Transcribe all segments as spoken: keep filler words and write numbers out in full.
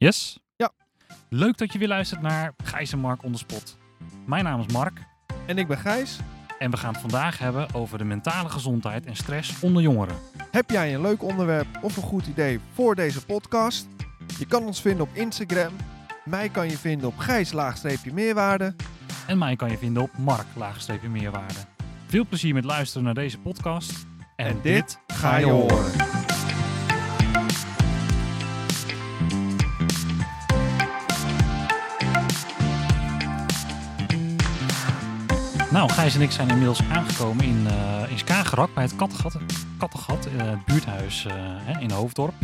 Yes? Ja. Leuk dat je weer luistert naar Gijs en Mark On The Spot. Mijn naam is Mark. En ik ben Gijs. En we gaan het vandaag hebben over de mentale gezondheid en stress onder jongeren. Heb jij een leuk onderwerp of een goed idee voor deze podcast? Je kan ons vinden op Instagram. Mij kan je vinden op Gijs-meerwaarde. En mij kan je vinden op Mark-meerwaarde. Veel plezier met luisteren naar deze podcast. En, en dit ga je horen. Nou, Gijs en ik zijn inmiddels aangekomen in, uh, in Skagerak bij het Kattegat, Kattegat uh, het buurthuis uh, hè, in Hoofddorp.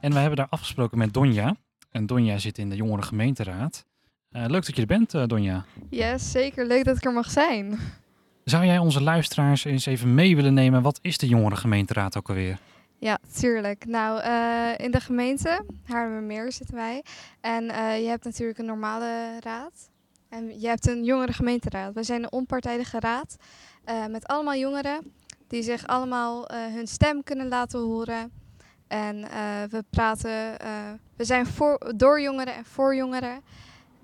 En we hebben daar afgesproken met Donja. En Donja zit in de jongerengemeenteraad. Uh, leuk dat je er bent, uh, Donja. Ja, yes, zeker. Leuk dat ik er mag zijn. Zou jij onze luisteraars eens even mee willen nemen? Wat is de jongerengemeenteraad ook alweer? Ja, tuurlijk. Nou, uh, in de gemeente Haarlemmermeer zitten wij. En uh, je hebt natuurlijk een normale raad. En je hebt een jongerengemeenteraad. Wij zijn een onpartijdige raad uh, met allemaal jongeren die zich allemaal uh, hun stem kunnen laten horen. En uh, we praten, uh, we zijn voor, door jongeren en voor jongeren.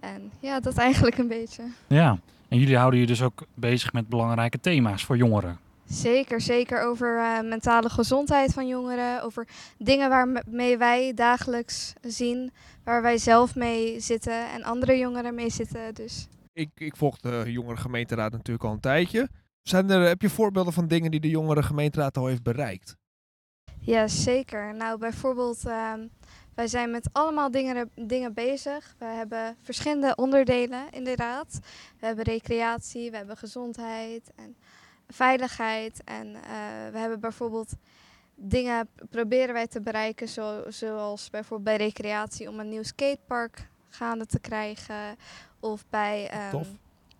En ja, dat eigenlijk een beetje. Ja, en jullie houden je dus ook bezig met belangrijke thema's voor jongeren? Zeker, zeker over uh, mentale gezondheid van jongeren. Over dingen waarmee wij dagelijks zien, waar wij zelf mee zitten en andere jongeren mee zitten. Dus. Ik, ik volg de jongerengemeenteraad natuurlijk al een tijdje. Zijn er, heb je voorbeelden van dingen die de jongerengemeenteraad al heeft bereikt? Ja, zeker. Nou, bijvoorbeeld, uh, wij zijn met allemaal dingen, dingen bezig. We hebben verschillende onderdelen in de raad. We hebben recreatie, we hebben gezondheid en veiligheid. En uh, we hebben bijvoorbeeld dingen proberen wij te bereiken, zo, zoals bijvoorbeeld bij recreatie om een nieuw skatepark gaande te krijgen. Of bij... Um, Tof.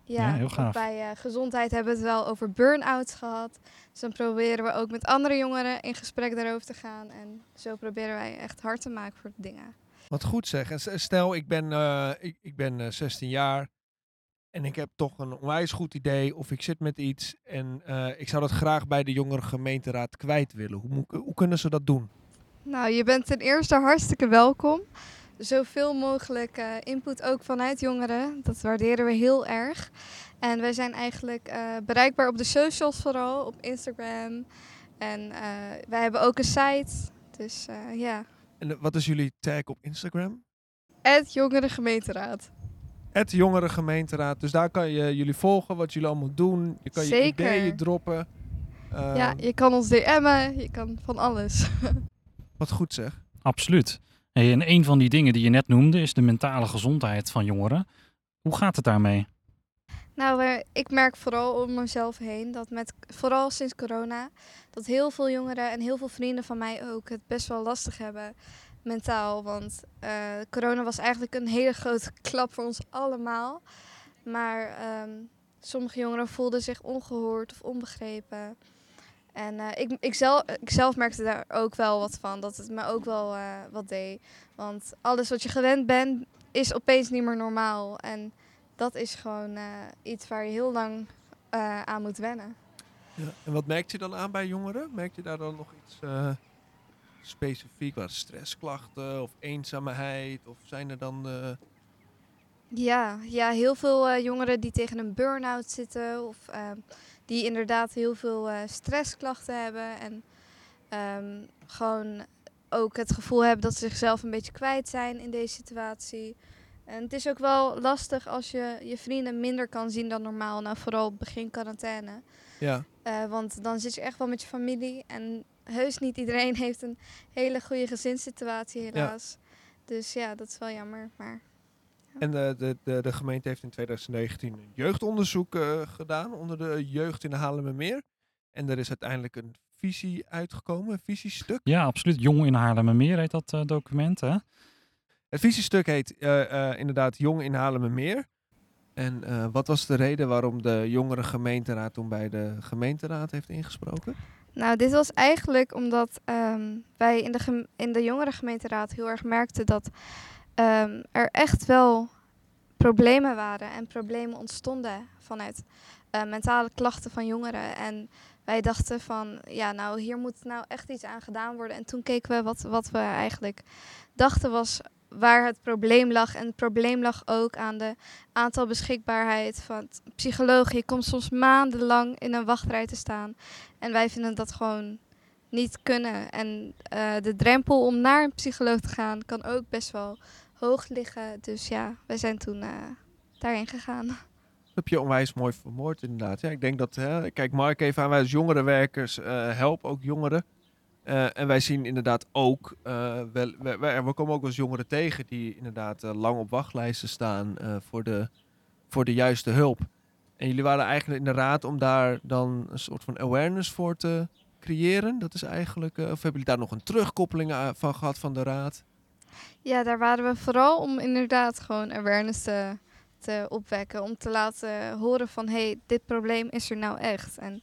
Ja, ja, heel gaaf. Bij uh, gezondheid hebben we het wel over burn-outs gehad. Dus dan proberen we ook met andere jongeren in gesprek daarover te gaan. En zo proberen wij echt hard te maken voor dingen. Wat goed zeg. En stel, ik ben, uh, ik, ik ben uh, zestien jaar en ik heb toch een onwijs goed idee of ik zit met iets. En uh, ik zou dat graag bij de jongerengemeenteraad kwijt willen. Hoe, hoe kunnen ze dat doen? Nou, je bent ten eerste hartstikke welkom. Zoveel mogelijk uh, input ook vanuit jongeren. Dat waarderen we heel erg. En wij zijn eigenlijk uh, bereikbaar op de socials vooral. Op Instagram. En uh, wij hebben ook een site. Dus ja. Uh, yeah. En wat is jullie tag op Instagram? at jongerengemeenteraad. at jongerengemeenteraad. Dus daar kan je jullie volgen wat jullie allemaal doen. Je kan Zeker. je ideeën droppen. Uh, ja, je kan ons D M'en. Je kan van alles. Wat goed zeg. Absoluut. Hey, en een van die dingen die je net noemde is de mentale gezondheid van jongeren. Hoe gaat het daarmee? Nou, ik merk vooral om mezelf heen dat met, vooral sinds corona, dat heel veel jongeren en heel veel vrienden van mij ook het best wel lastig hebben mentaal. Want uh, corona was eigenlijk een hele grote klap voor ons allemaal. Maar um, sommige jongeren voelden zich ongehoord of onbegrepen. En uh, ik, ik, zelf, ik zelf merkte daar ook wel wat van, dat het me ook wel uh, wat deed. Want alles wat je gewend bent, is opeens niet meer normaal. En dat is gewoon uh, iets waar je heel lang uh, aan moet wennen. Ja, en wat merkt je dan aan bij jongeren? Merk je daar dan nog iets uh, specifiek, wat stressklachten of eenzaamheid? Of zijn er dan... Uh... Ja, ja, heel veel uh, jongeren die tegen een burn-out zitten of... Uh, die inderdaad heel veel uh, stressklachten hebben en um, gewoon ook het gevoel hebben dat ze zichzelf een beetje kwijt zijn in deze situatie. En het is ook wel lastig als je je vrienden minder kan zien dan normaal, nou vooral begin quarantaine. Ja. Uh, want dan zit je echt wel met je familie en heus niet iedereen heeft een hele goede gezinssituatie helaas. Ja. Dus ja, dat is wel jammer, maar... En de, de, de, de gemeente heeft in twintig negentien een jeugdonderzoek uh, gedaan onder de jeugd in de Haarlemmermeer. En er is uiteindelijk een visie uitgekomen, een visiestuk. Ja, absoluut. Jong in Haarlemmermeer heet dat uh, document, hè? Het visiestuk heet uh, uh, inderdaad Jong in Haarlemmermeer. En uh, wat was de reden waarom de jongerengemeenteraad toen bij de gemeenteraad heeft ingesproken? Nou, dit was eigenlijk omdat um, wij in de, gem- in de jongerengemeenteraad heel erg merkten dat... Um, er echt wel problemen waren en problemen ontstonden vanuit uh, mentale klachten van jongeren. En wij dachten van, ja nou hier moet nou echt iets aan gedaan worden. En toen keken we wat, wat we eigenlijk dachten was waar het probleem lag. En het probleem lag ook aan de aantal beschikbaarheid van psychologen. Je komt soms maandenlang in een wachtrij te staan. En wij vinden dat gewoon niet kunnen. En uh, de drempel om naar een psycholoog te gaan kan ook best wel hoog liggen. Dus ja, wij zijn toen uh, daarin gegaan. Dat heb je onwijs mooi verwoord inderdaad. Ja, ik denk dat, hè, kijk Mark even aan, wij als jongerenwerkers uh, helpen ook jongeren. Uh, en wij zien inderdaad ook, uh, wel, we, we komen ook wel eens jongeren tegen die inderdaad uh, lang op wachtlijsten staan uh, voor, de, voor de juiste hulp. En jullie waren eigenlijk in de raad om daar dan een soort van awareness voor te creëren. Dat is eigenlijk, uh, of hebben jullie daar nog een terugkoppeling van gehad van de raad? Ja, daar waren we vooral om inderdaad gewoon awareness te, te opwekken. Om te laten horen van, hé, hey, dit probleem is er nou echt. En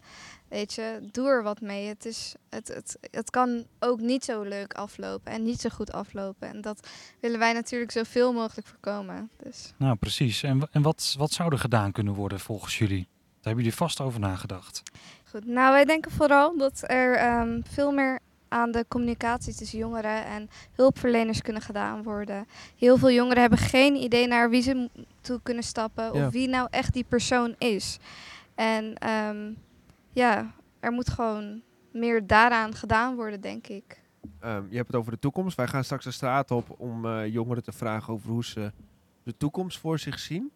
weet je, doe er wat mee. Het, is, het, het, het kan ook niet zo leuk aflopen en niet zo goed aflopen. En dat willen wij natuurlijk zoveel mogelijk voorkomen. Dus. Nou, precies. En, en wat, wat zou er gedaan kunnen worden volgens jullie? Daar hebben jullie vast over nagedacht. Goed, nou wij denken vooral dat er um, veel meer aan de communicatie tussen jongeren en hulpverleners kunnen gedaan worden. Heel veel jongeren hebben geen idee naar wie ze toe kunnen stappen of ja. wie nou echt die persoon is. En um, ja, er moet gewoon meer daaraan gedaan worden, denk ik. Um, je hebt het over de toekomst. Wij gaan straks de straat op om uh, jongeren te vragen over hoe ze de toekomst voor zich zien.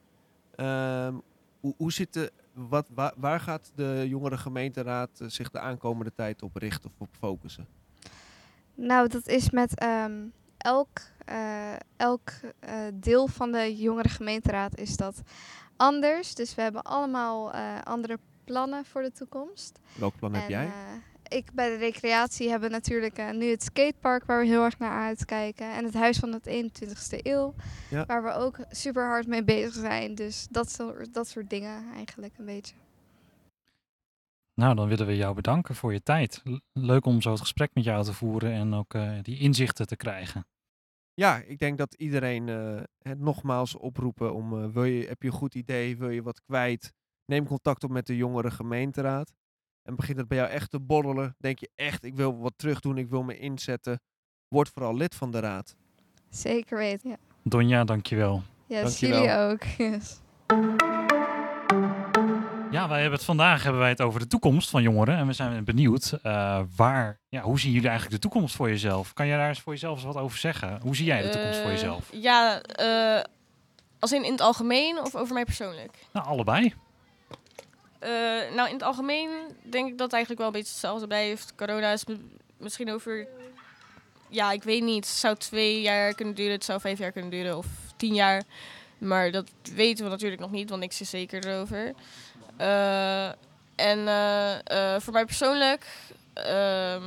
Um, hoe, hoe zit de, wat, wa, waar gaat de jongerengemeenteraad uh, zich de aankomende tijd op richten of op focussen? Nou, dat is met um, elk, uh, elk uh, deel van de jongerengemeenteraad is dat anders. Dus we hebben allemaal uh, andere plannen voor de toekomst. Welk plan en, heb jij? Uh, ik bij de recreatie hebben natuurlijk uh, nu het skatepark waar we heel erg naar uitkijken. En het huis van de eenentwintigste eeuw. Ja. Waar we ook super hard mee bezig zijn. Dus dat soort, dat soort dingen eigenlijk een beetje. Nou, dan willen we jou bedanken voor je tijd. Leuk om zo het gesprek met jou te voeren en ook uh, die inzichten te krijgen. Ja, ik denk dat iedereen uh, het nogmaals oproepen om uh, wil je, heb je een goed idee, wil je wat kwijt? Neem contact op met de jongerengemeenteraad. En begint het bij jou echt te borrelen. Denk je echt, ik wil wat terug doen, ik wil me inzetten. Word vooral lid van de raad. Zeker weten, ja. Donja, dankjewel. Ja, dankjewel. Jullie ook. Yes. Ja, wij hebben het vandaag hebben wij het over de toekomst van jongeren. En we zijn benieuwd, uh, waar, ja, hoe zien jullie eigenlijk de toekomst voor jezelf? Kan jij daar eens voor jezelf eens wat over zeggen? Hoe zie jij de toekomst uh, voor jezelf? Ja, uh, als in in het algemeen of over mij persoonlijk? Nou, allebei. Uh, nou, in het algemeen denk ik dat het eigenlijk wel een beetje hetzelfde blijft. Corona is m- misschien over... Ja, ik weet niet. Het zou twee jaar kunnen duren, het zou vijf jaar kunnen duren of tien jaar. Maar dat weten we natuurlijk nog niet, want niks is zeker erover. Uh, en uh, uh, voor mij persoonlijk... Uh,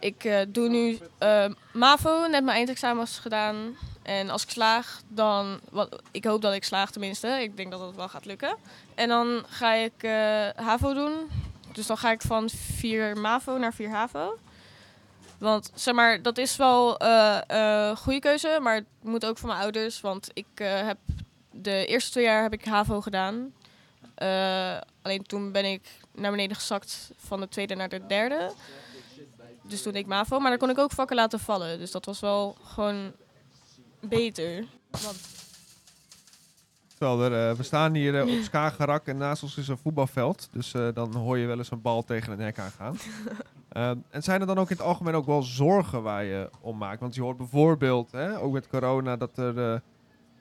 ik uh, doe nu uh, MAVO, net mijn eindexamens gedaan... En als ik slaag, dan... Wat, ik hoop dat ik slaag tenminste. Ik denk dat dat wel gaat lukken. En dan ga ik uh, HAVO doen. Dus dan ga ik van vier MAVO naar vier HAVO. Want, zeg maar, dat is wel een uh, uh, goede keuze. Maar het moet ook van mijn ouders. Want ik uh, heb... De eerste twee jaar heb ik HAVO gedaan. Uh, alleen toen ben ik naar beneden gezakt van de tweede naar de derde. Dus toen deed ik MAVO. Maar dan kon ik ook vakken laten vallen. Dus dat was wel gewoon... beter. Terwijl er, uh, we staan hier uh, op Skagerak en naast ons is een voetbalveld. Dus uh, dan hoor je wel eens een bal tegen een hek aangaan. uh, en zijn er dan ook in het algemeen ook wel zorgen waar je om maakt? Want je hoort bijvoorbeeld, hè, ook met corona, dat er uh,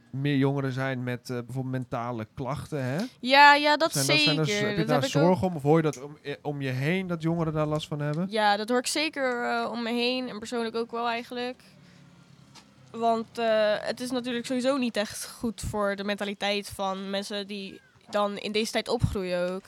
meer jongeren zijn met uh, bijvoorbeeld mentale klachten. Hè? Ja, ja, dat zijn, zeker. Dat, zijn er, heb je dat daar heb zorgen ook... om? Of hoor je dat om, om je heen, dat jongeren daar last van hebben? Ja, dat hoor ik zeker uh, om me heen. En persoonlijk ook wel eigenlijk. Want uh, het is natuurlijk sowieso niet echt goed voor de mentaliteit van mensen die dan in deze tijd opgroeien ook.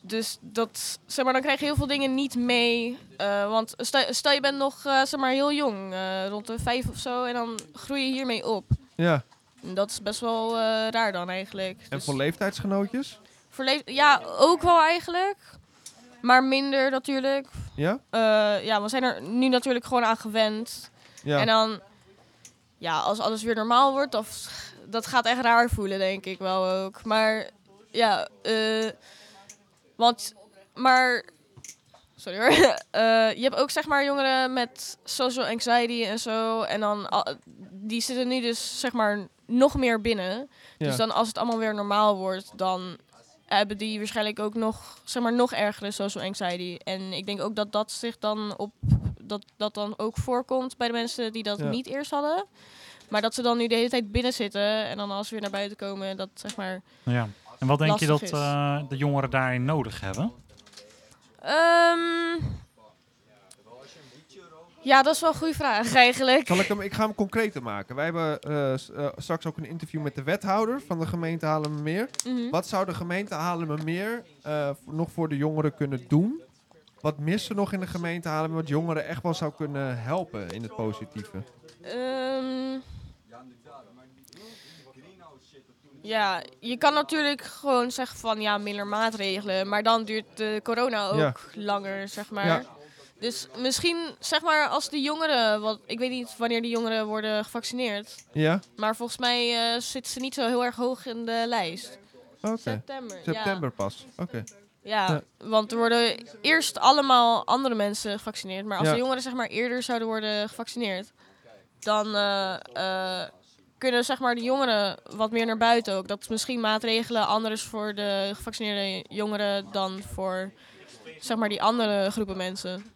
Dus dat, zeg maar, dan krijg je heel veel dingen niet mee. Uh, want stel, stel je bent nog uh, zeg maar heel jong, uh, rond de vijf of zo, en dan groei je hiermee op. Ja. Dat is best wel uh, raar dan eigenlijk. En dus voor leeftijdsgenootjes? Voor leef- ja, ook wel eigenlijk. Maar minder natuurlijk. Ja? Uh, ja, we zijn er nu natuurlijk gewoon aan gewend. Ja. En dan, ja, als alles weer normaal wordt, of, dat gaat echt raar voelen, denk ik wel ook. Maar, ja, uh, want, maar, Sorry hoor. Uh, je hebt ook zeg maar jongeren met social anxiety en zo. En dan, al, die zitten nu dus zeg maar nog meer binnen. Ja. Dus dan als het allemaal weer normaal wordt, dan hebben die waarschijnlijk ook nog, zeg maar, nog ergere social anxiety. En ik denk ook dat dat zich dan op, dat dat dan ook voorkomt bij de mensen die dat ja. niet eerst hadden. Maar dat ze dan nu de hele tijd binnen zitten en dan als ze weer naar buiten komen, dat zeg maar. Ja. En wat denk je dat uh, de jongeren daarin nodig hebben? Um, ja, dat is wel een goede vraag eigenlijk. Zal ik, hem, ik ga hem concreter maken. Wij hebben uh, s- uh, straks ook een interview met de wethouder van de gemeente Haarlemmermeer. Mm-hmm. Wat zou de gemeente Haarlemmermeer uh, v- nog voor de jongeren kunnen doen? Wat mist ze nog in de gemeente Haarlemmermeer? Wat jongeren echt wel zou kunnen helpen in het positieve? Um, ja, je kan natuurlijk gewoon zeggen van ja, minder maatregelen. Maar dan duurt de corona ook ja. langer, zeg maar. Ja. Dus misschien, zeg maar, als de jongeren... Wat, ik weet niet wanneer de jongeren worden gevaccineerd. Ja. Maar volgens mij uh, zitten ze niet zo heel erg hoog in de lijst. Okay. September. September ja. pas. Oké. Okay. Ja, ja, want er worden eerst allemaal andere mensen gevaccineerd. Maar als ja. de jongeren, zeg maar, eerder zouden worden gevaccineerd... dan uh, uh, kunnen, zeg maar, de jongeren wat meer naar buiten ook. Dat is misschien maatregelen anders voor de gevaccineerde jongeren... dan voor, zeg maar, die andere groepen mensen.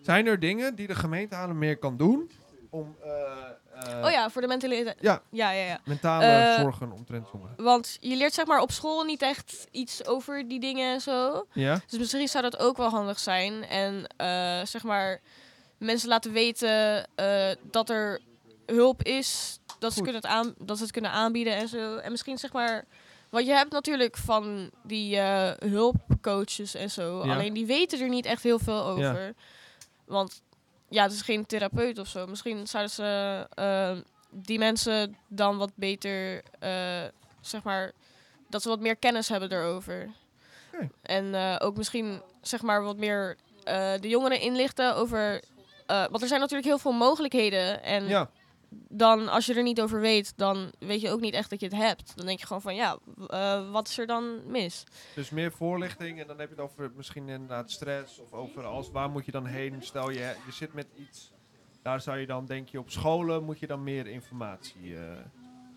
Zijn er dingen die de gemeente Haarlemmermeer kan doen om... Uh, uh, oh ja, voor de mentaliteit. Ja, ja, ja, ja. mentale uh, zorgen omtrent jongeren. Want je leert zeg maar op school niet echt iets over die dingen en zo. Ja. Dus misschien zou dat ook wel handig zijn. En uh, zeg maar mensen laten weten uh, dat er hulp is, dat ze, kunnen het aan, dat ze het kunnen aanbieden en zo. En misschien zeg maar... Want je hebt natuurlijk van die uh, hulpcoaches en zo. Ja. Alleen die weten er niet echt heel veel over. Ja. Want ja, het is geen therapeut of zo. Misschien zouden ze uh, die mensen dan wat beter, uh, zeg maar, dat ze wat meer kennis hebben erover. Okay. En uh, ook misschien, zeg maar, wat meer uh, de jongeren inlichten over... Uh, want er zijn natuurlijk heel veel mogelijkheden. En ja. dan, als je er niet over weet, dan weet je ook niet echt dat je het hebt. Dan denk je gewoon van, ja, uh, wat is er dan mis? Dus meer voorlichting en dan heb je het over misschien inderdaad stress... of over als, waar moet je dan heen? Stel, je, je zit met iets, daar zou je dan, denk je, op scholen... moet je dan meer informatie...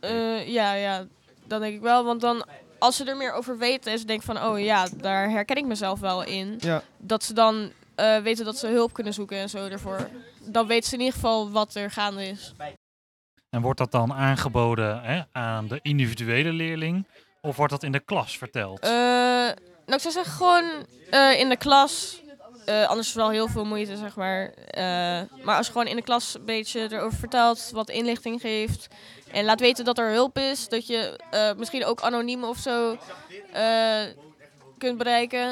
Uh, uh, ja, ja, dat denk ik wel. Want dan, als ze er meer over weten en ze denken van... oh ja, daar herken ik mezelf wel in. Ja. Dat ze dan uh, weten dat ze hulp kunnen zoeken en zo daarvoor. Dan weten ze in ieder geval wat er gaande is. En wordt dat dan aangeboden hè, aan de individuele leerling? Of wordt dat in de klas verteld? Uh, nou, ik zou zeggen gewoon uh, in de klas. Uh, anders is wel heel veel moeite, zeg maar. Uh, maar als je gewoon in de klas een beetje erover vertelt, wat inlichting geeft. En laat weten dat er hulp is. Dat je uh, misschien ook anoniem of zo uh, kunt bereiken.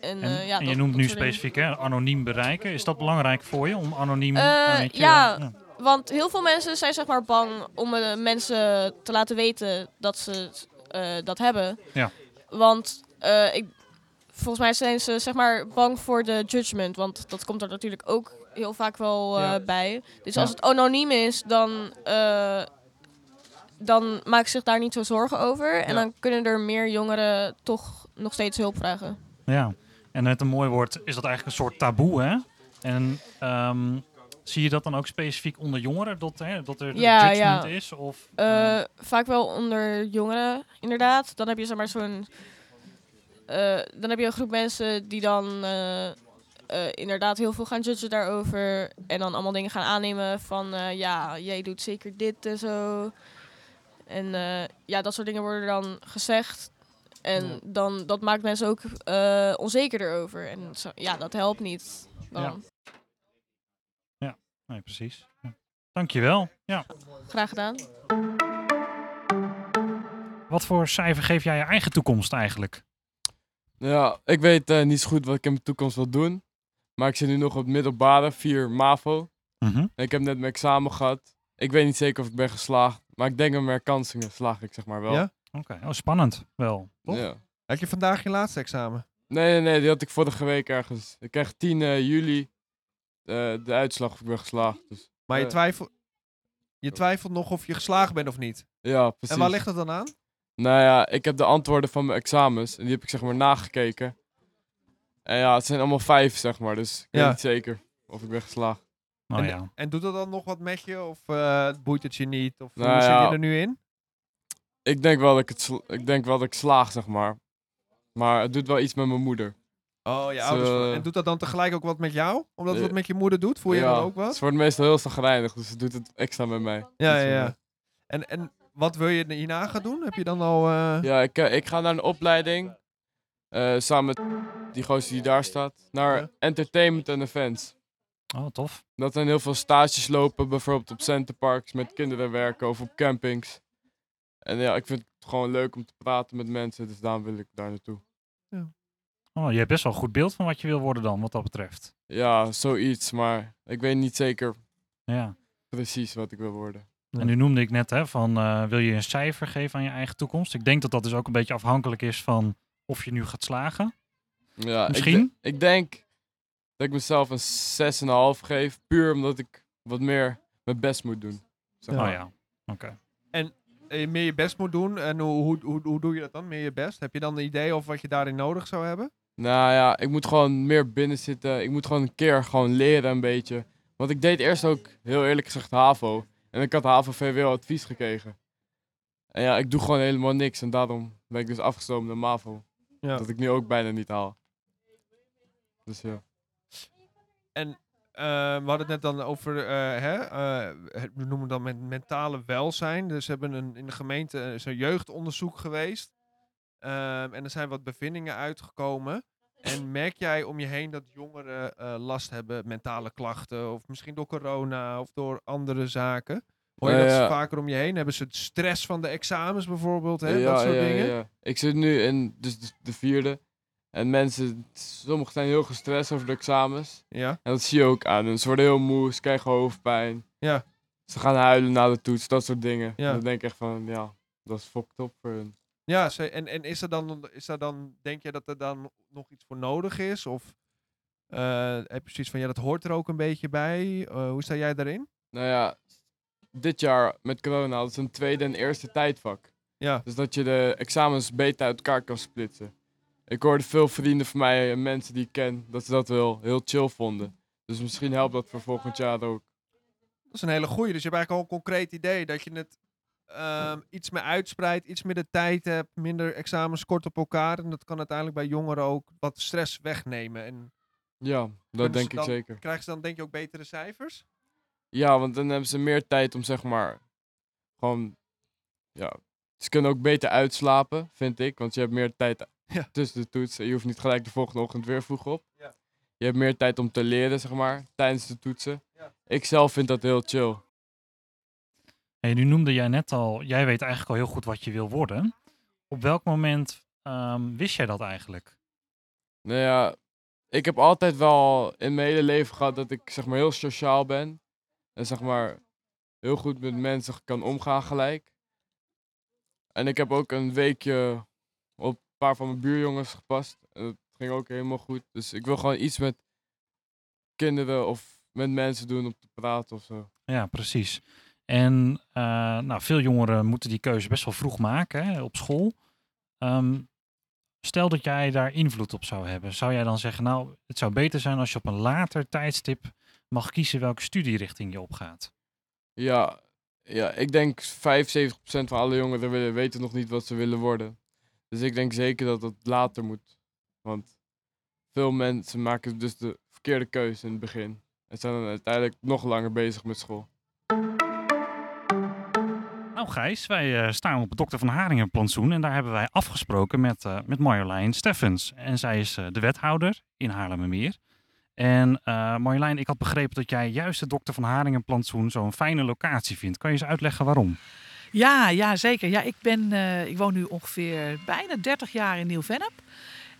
En, en, uh, ja, en je dat, noemt dat nu specifiek hè, anoniem bereiken. Is dat belangrijk voor je om anoniem... Uh, je, ja... Uh, Want heel veel mensen zijn zeg maar bang om uh, mensen te laten weten dat ze uh, dat hebben. Ja. Want uh, ik, volgens mij zijn ze zeg maar bang voor de judgment. Want dat komt er natuurlijk ook heel vaak wel uh, ja. bij. Dus ja. als het anoniem is, dan, uh, dan maak ik zich daar niet zo zorgen over. En ja. dan kunnen er meer jongeren toch nog steeds hulp vragen. Ja, en met een mooi woord is dat eigenlijk een soort taboe, hè? En... Um, zie je dat dan ook specifiek onder jongeren, dat, hè, dat er ja, judgment ja. is? Of, uh, uh, vaak wel onder jongeren, inderdaad. Dan heb je zeg maar zo'n, uh, dan heb je een groep mensen die dan uh, uh, inderdaad heel veel gaan judgen daarover. En dan allemaal dingen gaan aannemen van, uh, ja, jij doet zeker dit en zo. En uh, ja, dat soort dingen worden dan gezegd. En dan, dat maakt mensen ook uh, onzekerder over. En zo, ja, dat helpt niet dan. Ja. Nee, precies. Ja. Dankjewel. Ja. Graag gedaan. Wat voor cijfer geef jij je eigen toekomst eigenlijk? Ja, ik weet uh, niet zo goed wat ik in mijn toekomst wil doen. Maar ik zit nu nog op middelbare, vier MAVO. Mm-hmm. En ik heb net mijn examen gehad. Ik weet niet zeker of ik ben geslaagd. Maar ik denk dat mijn herkansingen slaag ik zeg maar wel. Ja? Oké, okay. Oh, spannend wel. Toch? Ja. Heb je vandaag je laatste examen? Nee, nee, nee. Die had ik vorige week ergens. Ik kreeg tien juli. De, de uitslag of ik ben geslaagd. Dus, maar je, twijfel, je twijfelt nog of je geslaagd bent of niet? Ja, precies. En waar ligt dat dan aan? Nou ja, ik heb de antwoorden van mijn examens en die heb ik zeg maar nagekeken. En ja, het zijn allemaal vijf, zeg maar. Dus ik ja. weet niet zeker of ik ben geslaagd. Oh, en, ja. en doet dat dan nog wat met je? Of uh, boeit het je niet? Of nou, hoe ja. zit je er nu in? Ik denk wel dat ik, het sla- ik, denk wel dat ik slaag, zeg maar. Maar het doet wel iets met mijn moeder. Oh, je ouders. Dus, uh, en doet dat dan tegelijk ook wat met jou? Omdat het uh, wat met je moeder doet? Voel je ja, dan ook wat? Ze wordt meestal heel chagrijnig, dus het doet het extra met mij. Ja, ja, ja. En, en wat wil je hierna gaan doen? Heb je dan al... Uh... Ja, ik, ik ga naar een opleiding. Uh, samen met die gozer die daar staat. Naar ja. entertainment en events. Oh, tof. Dat zijn heel veel stages lopen. Bijvoorbeeld op centerparks met kinderen werken of op campings. En ja, ik vind het gewoon leuk om te praten met mensen. Dus daarom wil ik daar naartoe. Ja. Oh, je hebt best wel een goed beeld van wat je wil worden dan, wat dat betreft. Ja, zoiets. Maar ik weet niet zeker ja. precies wat ik wil worden. En nu noemde ik net hè, van uh, wil je een cijfer geven aan je eigen toekomst? Ik denk dat dat dus ook een beetje afhankelijk is van of je nu gaat slagen. Ja, misschien. Ik, de- ik denk dat ik mezelf een zes komma vijf geef. Puur omdat ik wat meer mijn best moet doen. Zeg maar. Oh ja, oké. Okay. En eh, meer je best moet doen. En hoe, hoe, hoe, hoe doe je dat dan? Meer je best? Heb je dan een idee of wat je daarin nodig zou hebben? Nou ja, ik moet gewoon meer binnen zitten. Ik moet gewoon een keer gewoon leren een beetje. Want ik deed eerst ook, heel eerlijk gezegd, HAVO. En ik had HAVO V W O advies gekregen. En ja, ik doe gewoon helemaal niks. En daarom ben ik dus afgestoomd naar MAVO. Ja. Dat ik nu ook bijna niet haal. Dus ja. En uh, we hadden het net dan over, uh, hè, uh, we noemen dat met mentale welzijn. Dus we hebben een, in de gemeente uh, zo'n jeugdonderzoek geweest. Um, en er zijn wat bevindingen uitgekomen. En merk jij om je heen dat jongeren uh, last hebben, mentale klachten, of misschien door corona of door andere zaken? Hoor je uh, dat ja. ze vaker om je heen? Hebben ze het stress van de examens bijvoorbeeld, hè? Ja, dat soort ja, dingen? Ja, ja. Ik zit nu in dus de vierde en mensen, sommigen zijn heel gestrest over de examens. Ja. En dat zie je ook aan hen. Ze worden heel moe, ze krijgen hoofdpijn. Ja. Ze gaan huilen na de toets, dat soort dingen. Ja. En dan denk ik echt van, ja, dat is fucked up voor hun. Ja, en, en is er dan, is er dan, denk je dat er dan nog iets voor nodig is? Of uh, heb je zoiets van, ja, dat hoort er ook een beetje bij. Uh, hoe sta jij daarin? Nou ja, dit jaar met corona hadden ze een tweede en eerste tijdvak. Ja. Dus dat je de examens beter uit elkaar kan splitsen. Ik hoorde veel vrienden van mij en mensen die ik ken, dat ze dat wel heel chill vonden. Dus misschien helpt dat voor volgend jaar ook. Dat is een hele goeie. Dus je hebt eigenlijk al een concreet idee dat je het... Um, iets meer uitspreidt, iets meer de tijd hebt, minder examens kort op elkaar. En dat kan uiteindelijk bij jongeren ook wat stress wegnemen. En ja, dat denk ik zeker. Krijgen ze dan denk je ook betere cijfers? Ja, want dan hebben ze meer tijd om zeg maar gewoon, ja, ze kunnen ook beter uitslapen, vind ik. Want je hebt meer tijd ja. tussen de toetsen. Je hoeft niet gelijk de volgende ochtend weer vroeg op. Ja. Je hebt meer tijd om te leren, zeg maar, tijdens de toetsen. Ja. Ik zelf vind dat heel chill. Hey, nu noemde jij net al, jij weet eigenlijk al heel goed wat je wil worden. Op welk moment um, wist jij dat eigenlijk? Nou ja, ik heb altijd wel in mijn hele leven gehad dat ik zeg maar heel sociaal ben. En zeg maar heel goed met mensen kan omgaan gelijk. En ik heb ook een weekje op een paar van mijn buurjongens gepast. En dat ging ook helemaal goed. Dus ik wil gewoon iets met kinderen of met mensen doen om te praten of zo. Ja, precies. En uh, nou, veel jongeren moeten die keuze best wel vroeg maken hè, op school. Um, stel dat jij daar invloed op zou hebben. Zou jij dan zeggen, nou, het zou beter zijn als je op een later tijdstip mag kiezen welke studierichting je opgaat? Ja, ja ik denk vijfenzeventig procent van alle jongeren willen, weten nog niet wat ze willen worden. Dus ik denk zeker dat dat later moet. Want veel mensen maken dus de verkeerde keuze in het begin. En zijn dan uiteindelijk nog langer bezig met school. Nou Gijs, wij uh, staan op het Dokter van Haringen Plantsoen en daar hebben wij afgesproken met, uh, met Marjolein Steffens. En zij is uh, de wethouder in Haarlemmermeer. En uh, Marjolein, ik had begrepen dat jij juist het Dokter van Haringen Plantsoen zo'n fijne locatie vindt. Kan je eens uitleggen waarom? Ja, ja zeker. Ja, ik, ben, uh, ik woon nu ongeveer bijna dertig jaar in Nieuw-Vennep.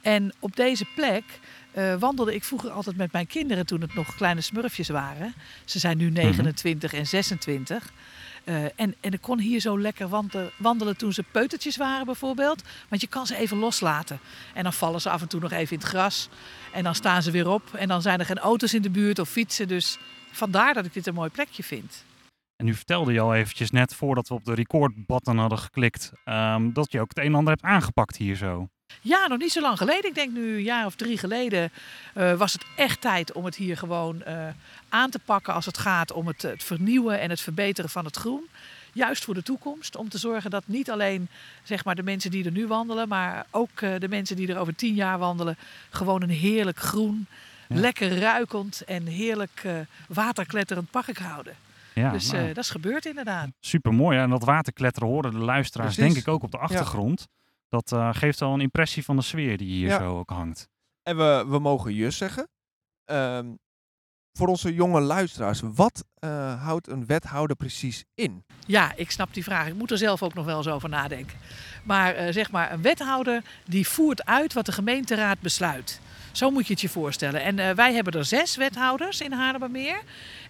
En op deze plek uh, wandelde ik vroeger altijd met mijn kinderen toen het nog kleine smurfjes waren. Ze zijn nu negenentwintig mm-hmm. en zesentwintig. Uh, en, en ik kon hier zo lekker wandelen, wandelen toen ze peutertjes waren bijvoorbeeld. Want je kan ze even loslaten. En dan vallen ze af en toe nog even in het gras. En dan staan ze weer op. En dan zijn er geen auto's in de buurt of fietsen. Dus vandaar dat ik dit een mooi plekje vind. En nu vertelde je al eventjes net voordat we op de record button hadden geklikt... Um, dat je ook het een en ander hebt aangepakt hier zo. Ja, nog niet zo lang geleden. Ik denk nu een jaar of drie geleden uh, was het echt tijd om het hier gewoon uh, aan te pakken als het gaat om het, het vernieuwen en het verbeteren van het groen. Juist voor de toekomst, om te zorgen dat niet alleen zeg maar, de mensen die er nu wandelen, maar ook uh, de mensen die er over tien jaar wandelen, gewoon een heerlijk groen, ja. lekker ruikend en heerlijk uh, waterkletterend park houden. Ja, dus nou, uh, dat is gebeurd inderdaad. Supermooi. Ja. En dat waterkletteren horen de luisteraars Precies. denk ik ook op de achtergrond. Ja. Dat uh, geeft al een impressie van de sfeer die hier ja. zo ook hangt. En we, we mogen je zeggen, uh, voor onze jonge luisteraars, wat uh, houdt een wethouder precies in? Ja, ik snap die vraag. Ik moet er zelf ook nog wel eens over nadenken. Maar uh, zeg maar, een wethouder die voert uit wat de gemeenteraad besluit. Zo moet je het je voorstellen. En uh, wij hebben er zes wethouders in Haarlemmermeer.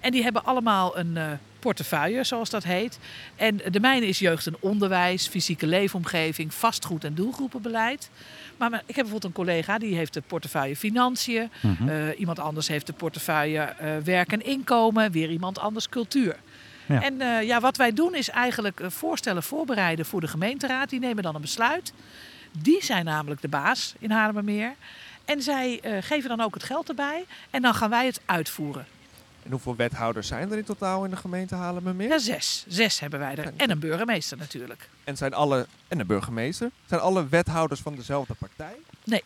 En die hebben allemaal een uh, portefeuille, zoals dat heet. En de mijne is jeugd en onderwijs, fysieke leefomgeving, vastgoed en doelgroepenbeleid. Maar, maar ik heb bijvoorbeeld een collega die heeft de portefeuille financiën. Mm-hmm. Uh, iemand anders heeft de portefeuille uh, werk en inkomen. Weer iemand anders cultuur. Ja. En uh, ja, wat wij doen is eigenlijk voorstellen voorbereiden voor de gemeenteraad. Die nemen dan een besluit. Die zijn namelijk de baas in Haarlemmermeer. En zij uh, geven dan ook het geld erbij en dan gaan wij het uitvoeren. En hoeveel wethouders zijn er in totaal in de gemeente Haarlemmermeer? Ja, zes. Zes hebben wij er. En een burgemeester natuurlijk. En, zijn alle, en een burgemeester? Zijn alle wethouders van dezelfde partij? Nee.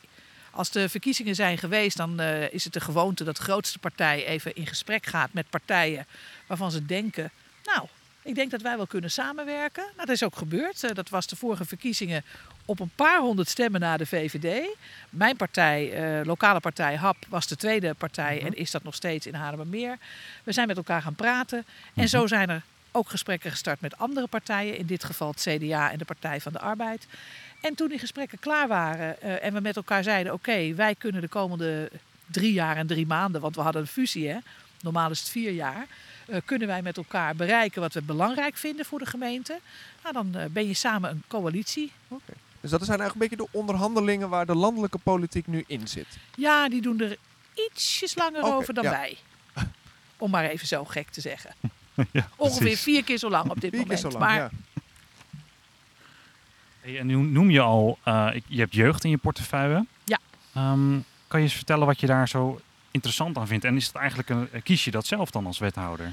Als de verkiezingen zijn geweest, dan uh, is het de gewoonte dat de grootste partij even in gesprek gaat met partijen waarvan ze denken, nou, ik denk dat wij wel kunnen samenwerken. Nou, dat is ook gebeurd. Uh, dat was de vorige verkiezingen op een paar honderd stemmen na de V V D. Mijn partij, uh, lokale partij H A P, was de tweede partij mm-hmm. en is dat nog steeds in Haarlemmermeer. We zijn met elkaar gaan praten. Mm-hmm. En zo zijn er ook gesprekken gestart met andere partijen. In dit geval het C D A en de Partij van de Arbeid. En toen die gesprekken klaar waren uh, en we met elkaar zeiden, oké, okay, wij kunnen de komende drie jaar en drie maanden, want we hadden een fusie, hè. Normaal is het vier jaar. Uh, kunnen wij met elkaar bereiken wat we belangrijk vinden voor de gemeente? Nou, dan uh, ben je samen een coalitie. Okay. Dus dat zijn eigenlijk een beetje de onderhandelingen waar de landelijke politiek nu in zit. Ja, die doen er ietsjes langer okay, over dan ja. wij. Om maar even zo gek te zeggen. ja, Ongeveer precies. vier keer zo lang op dit vier moment. Keer zo lang, maar... ja. hey, en nu noem je al, uh, je hebt jeugd in je portefeuille. Ja. Um, kan je eens vertellen wat je daar zo interessant aan vindt? En is het eigenlijk een, kies je dat zelf dan als wethouder?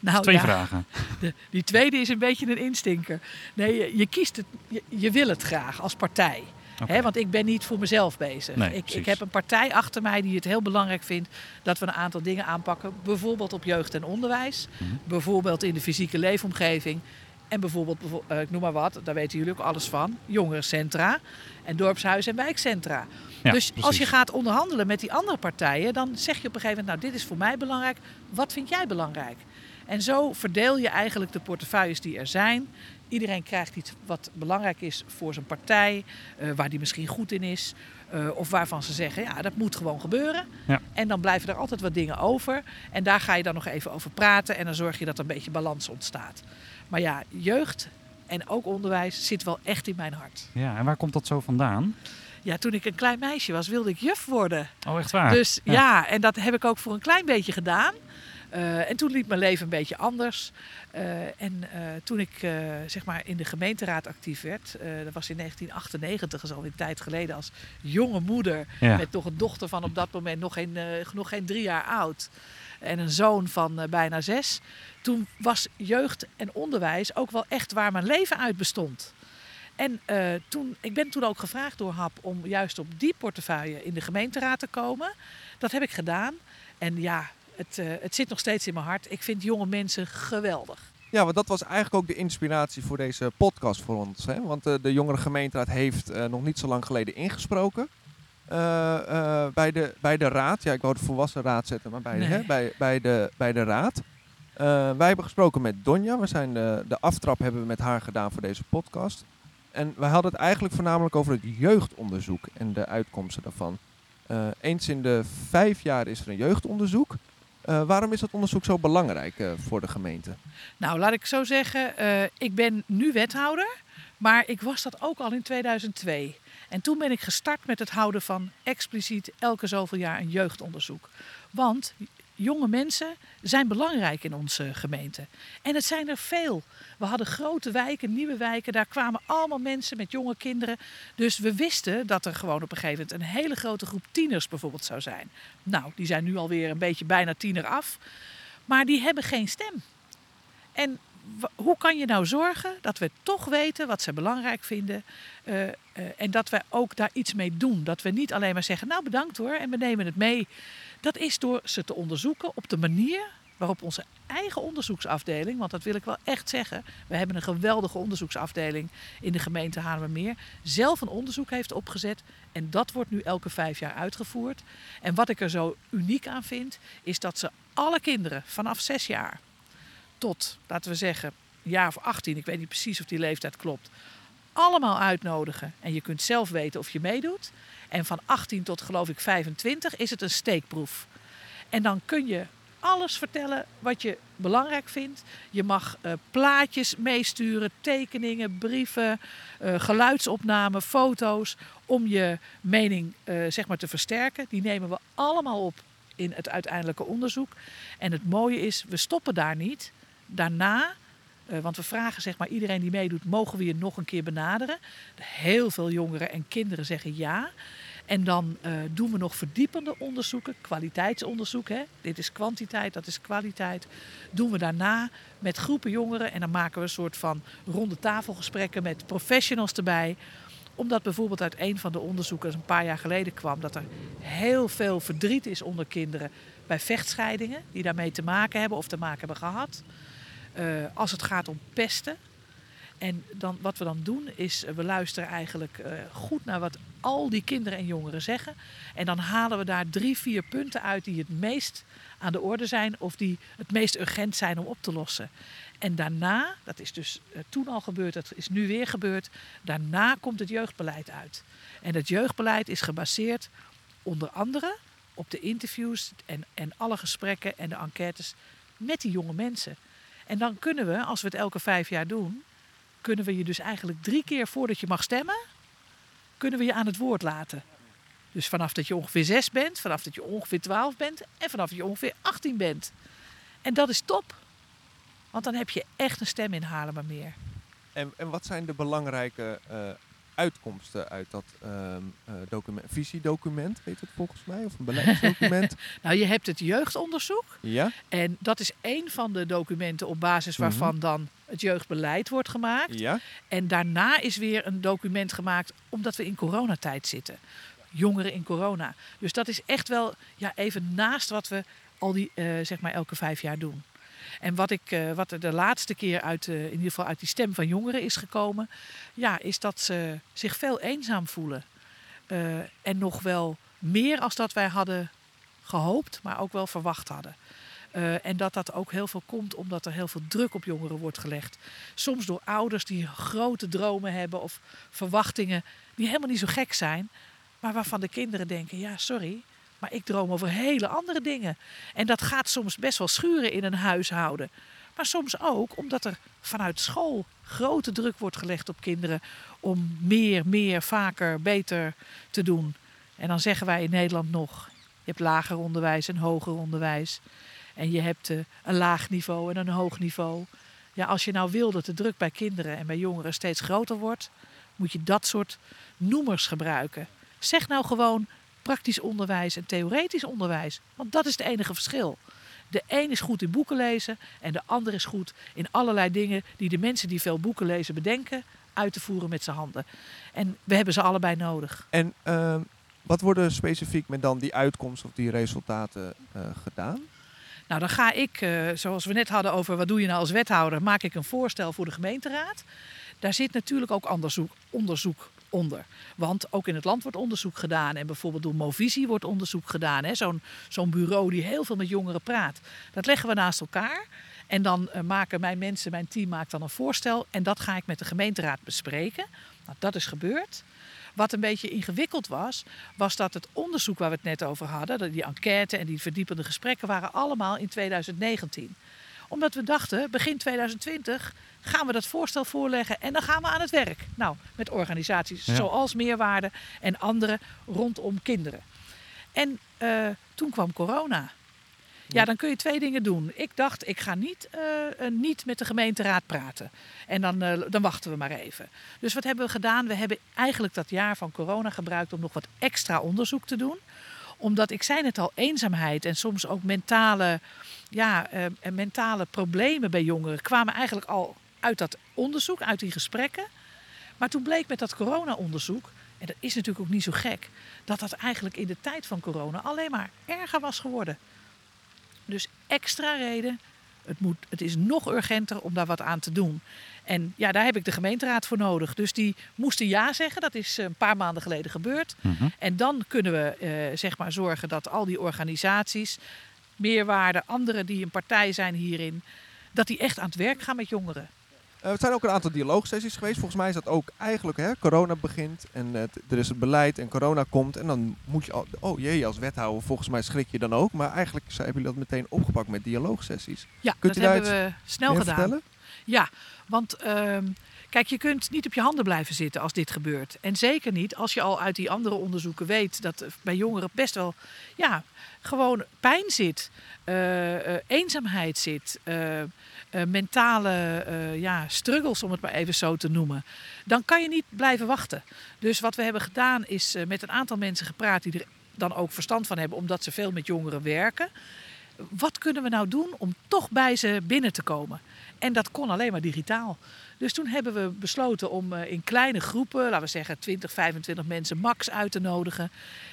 Nou, twee ja, vragen. De, die tweede is een beetje een instinker. Nee, je, je kiest het, je, je wil het graag als partij. Okay. Hè, want ik ben niet voor mezelf bezig. Nee, ik, ik heb een partij achter mij die het heel belangrijk vindt dat we een aantal dingen aanpakken. Bijvoorbeeld op jeugd en onderwijs. Mm-hmm. Bijvoorbeeld in de fysieke leefomgeving. En bijvoorbeeld, uh, ik noem maar wat, daar weten jullie ook alles van. Jongerencentra en dorpshuizen en wijkcentra. Ja, dus precies. Als je gaat onderhandelen met die andere partijen, dan zeg je op een gegeven moment, nou dit is voor mij belangrijk. Wat vind jij belangrijk? En zo verdeel je eigenlijk de portefeuilles die er zijn. Iedereen krijgt iets wat belangrijk is voor zijn partij, uh, waar die misschien goed in is. Uh, of waarvan ze zeggen, ja, dat moet gewoon gebeuren. Ja. En dan blijven er altijd wat dingen over. En daar ga je dan nog even over praten. En dan zorg je dat er een beetje balans ontstaat. Maar ja, jeugd en ook onderwijs zit wel echt in mijn hart. Ja, en waar komt dat zo vandaan? Ja, toen ik een klein meisje was, wilde ik juf worden. Oh, echt waar? Dus ja, ja en dat heb ik ook voor een klein beetje gedaan. Uh, en toen liep mijn leven een beetje anders. Uh, en uh, toen ik uh, zeg maar in de gemeenteraad actief werd, uh, dat was in negentien achtennegentig, dat is alweer een tijd geleden, als jonge moeder. Ja. Met toch een dochter van op dat moment nog geen, uh, nog geen drie jaar oud. En een zoon van uh, bijna zes. Toen was jeugd en onderwijs ook wel echt waar mijn leven uit bestond. En uh, toen, ik ben toen ook gevraagd door H A P om juist op die portefeuille in de gemeenteraad te komen. Dat heb ik gedaan. En ja... Het, uh, het zit nog steeds in mijn hart. Ik vind jonge mensen geweldig. Ja, want dat was eigenlijk ook de inspiratie voor deze podcast voor ons. Hè? Want uh, de jongerengemeenteraad heeft uh, nog niet zo lang geleden ingesproken. Uh, uh, bij, de, bij de raad. Ja, ik wou de volwassen raad zetten, maar bij, nee. hè? bij, bij, de, bij de raad. Uh, wij hebben gesproken met Donja. We zijn de, de aftrap hebben we met haar gedaan voor deze podcast. En wij hadden het eigenlijk voornamelijk over het jeugdonderzoek en de uitkomsten daarvan. Uh, eens in de vijf jaar is er een jeugdonderzoek. Uh, waarom is dat onderzoek zo belangrijk uh, voor de gemeente? Nou, laat ik zo zeggen, uh, ik ben nu wethouder, maar ik was dat ook al in tweeduizend twee. En toen ben ik gestart met het houden van expliciet elke zoveel jaar een jeugdonderzoek. Want jonge mensen zijn belangrijk in onze gemeente. En het zijn er veel. We hadden grote wijken, nieuwe wijken. Daar kwamen allemaal mensen met jonge kinderen. Dus we wisten dat er gewoon op een gegeven moment een hele grote groep tieners bijvoorbeeld zou zijn. Nou, die zijn nu alweer een beetje bijna tiener af. Maar die hebben geen stem. En hoe kan je nou zorgen dat we toch weten wat ze belangrijk vinden uh, uh, en dat wij ook daar iets mee doen. Dat we niet alleen maar zeggen, nou bedankt hoor en we nemen het mee. Dat is door ze te onderzoeken op de manier waarop onze eigen onderzoeksafdeling, want dat wil ik wel echt zeggen, we hebben een geweldige onderzoeksafdeling in de gemeente Haarlemmermeer, zelf een onderzoek heeft opgezet en dat wordt nu elke vijf jaar uitgevoerd. En wat ik er zo uniek aan vind, is dat ze alle kinderen vanaf zes jaar tot, laten we zeggen, een jaar of achttien, ik weet niet precies of die leeftijd klopt, allemaal uitnodigen. En je kunt zelf weten of je meedoet. En van achttien tot, geloof ik, vijfentwintig is het een steekproef. En dan kun je alles vertellen wat je belangrijk vindt. Je mag uh, plaatjes meesturen, tekeningen, brieven, uh, geluidsopnamen, foto's, om je mening uh, zeg maar te versterken. Die nemen we allemaal op in het uiteindelijke onderzoek. En het mooie is, we stoppen daar niet. Daarna, want we vragen zeg maar iedereen die meedoet, mogen we je nog een keer benaderen? Heel veel jongeren en kinderen zeggen ja. En dan uh, doen we nog verdiepende onderzoeken, kwaliteitsonderzoek. Hè? Dit is kwantiteit, dat is kwaliteit. Doen we daarna met groepen jongeren en dan maken we een soort van ronde tafelgesprekken met professionals erbij. Omdat bijvoorbeeld uit een van de onderzoekers een paar jaar geleden kwam dat er heel veel verdriet is onder kinderen bij vechtscheidingen die daarmee te maken hebben of te maken hebben gehad. Uh, als het gaat om pesten. En dan, wat we dan doen is, we luisteren eigenlijk uh, goed naar wat al die kinderen en jongeren zeggen. En dan halen we daar drie, vier punten uit die het meest aan de orde zijn of die het meest urgent zijn om op te lossen. En daarna, dat is dus uh, toen al gebeurd, dat is nu weer gebeurd, daarna komt het jeugdbeleid uit. En het jeugdbeleid is gebaseerd onder andere op de interviews en, en alle gesprekken en de enquêtes met die jonge mensen. En dan kunnen we, als we het elke vijf jaar doen, kunnen we je dus eigenlijk drie keer voordat je mag stemmen, kunnen we je aan het woord laten. Dus vanaf dat je ongeveer zes bent, vanaf dat je ongeveer twaalf bent en vanaf dat je ongeveer achttien bent. En dat is top. Want dan heb je echt een stem in Haarlemmermeer. En, en wat zijn de belangrijke uh, uitkomsten uit dat uh, document, visiedocument, heet het volgens mij, of een beleidsdocument? Nou, je hebt het jeugdonderzoek. Ja. En dat is één van de documenten op basis waarvan mm-hmm. dan het jeugdbeleid wordt gemaakt. Ja. En daarna is weer een document gemaakt omdat we in coronatijd zitten. Jongeren in corona. Dus dat is echt wel ja, even naast wat we al die, uh, zeg maar elke vijf jaar doen. En wat, ik, uh, wat er de laatste keer uit, uh, in ieder geval uit die stem van jongeren is gekomen, ja, is dat ze zich veel eenzaam voelen. Uh, en nog wel meer als dat wij hadden gehoopt, maar ook wel verwacht hadden. Uh, en dat dat ook heel veel komt omdat er heel veel druk op jongeren wordt gelegd. Soms door ouders die grote dromen hebben of verwachtingen die helemaal niet zo gek zijn, maar waarvan de kinderen denken, ja, sorry, maar ik droom over hele andere dingen. En dat gaat soms best wel schuren in een huishouden. Maar soms ook omdat er vanuit school grote druk wordt gelegd op kinderen om meer, meer, vaker, beter te doen. En dan zeggen wij in Nederland nog, je hebt lager onderwijs en hoger onderwijs. En je hebt een laag niveau en een hoog niveau. Ja, als je nou wil dat de druk bij kinderen en bij jongeren steeds groter wordt, moet je dat soort noemers gebruiken. Zeg nou gewoon praktisch onderwijs en theoretisch onderwijs. Want dat is het enige verschil. De een is goed in boeken lezen en de ander is goed in allerlei dingen die de mensen die veel boeken lezen bedenken, uit te voeren met z'n handen. En we hebben ze allebei nodig. En uh, wat worden specifiek met dan die uitkomsten of die resultaten uh, gedaan? Nou, dan ga ik, uh, zoals we net hadden over wat doe je nou als wethouder, maak ik een voorstel voor de gemeenteraad. Daar zit natuurlijk ook onderzoek, onderzoek onder. Want ook in het land wordt onderzoek gedaan. En bijvoorbeeld door Movisie wordt onderzoek gedaan. Hè? Zo'n, zo'n bureau die heel veel met jongeren praat. Dat leggen we naast elkaar. En dan uh, maken mijn mensen, mijn team maakt dan een voorstel. En dat ga ik met de gemeenteraad bespreken. Nou, dat is gebeurd. Wat een beetje ingewikkeld was, was dat het onderzoek waar we het net over hadden, die enquête en die verdiepende gesprekken, waren allemaal in twintig negentien. Omdat we dachten, begin twintig twintig gaan we dat voorstel voorleggen en dan gaan we aan het werk. Nou, met organisaties ja. zoals Meerwaarde en andere rondom kinderen. En uh, toen kwam corona. Ja, dan kun je twee dingen doen. Ik dacht, ik ga niet, uh, niet met de gemeenteraad praten. En dan, uh, dan wachten we maar even. Dus wat hebben we gedaan? We hebben eigenlijk dat jaar van corona gebruikt om nog wat extra onderzoek te doen. Omdat, ik zei het al, eenzaamheid en soms ook mentale, ja, uh, mentale problemen bij jongeren kwamen eigenlijk al uit dat onderzoek, uit die gesprekken. Maar toen bleek met dat corona-onderzoek, en dat is natuurlijk ook niet zo gek, dat dat eigenlijk in de tijd van corona alleen maar erger was geworden. Dus extra reden, het, moet, het is nog urgenter om daar wat aan te doen. En ja, daar heb ik de gemeenteraad voor nodig. Dus die moesten ja zeggen, dat is een paar maanden geleden gebeurd. Mm-hmm. En dan kunnen we eh, zeg maar zorgen dat al die organisaties, Meerwaarde, anderen die een partij zijn hierin, dat die echt aan het werk gaan met jongeren. Uh, er zijn ook een aantal dialoogsessies geweest. Volgens mij is dat ook eigenlijk, hè, corona begint en uh, er is het beleid en corona komt. En dan moet je, al, oh jee, als wethouder, volgens mij schrik je dan ook. Maar eigenlijk zijn jullie dat meteen opgepakt met dialoogsessies. Ja, kunt dat hebben we snel gedaan. Vertellen? Ja, want uh, kijk, je kunt niet op je handen blijven zitten als dit gebeurt. En zeker niet als je al uit die andere onderzoeken weet dat bij jongeren best wel, ja, gewoon pijn zit, uh, uh, eenzaamheid zit, uh, uh, mentale uh, ja, struggles, om het maar even zo te noemen. Dan kan je niet blijven wachten. Dus wat we hebben gedaan is uh, met een aantal mensen gepraat die er dan ook verstand van hebben, omdat ze veel met jongeren werken. Wat kunnen we nou doen om toch bij ze binnen te komen? En dat kon alleen maar digitaal. Dus toen hebben we besloten om in kleine groepen, laten we zeggen twintig, vijfentwintig mensen max uit te nodigen.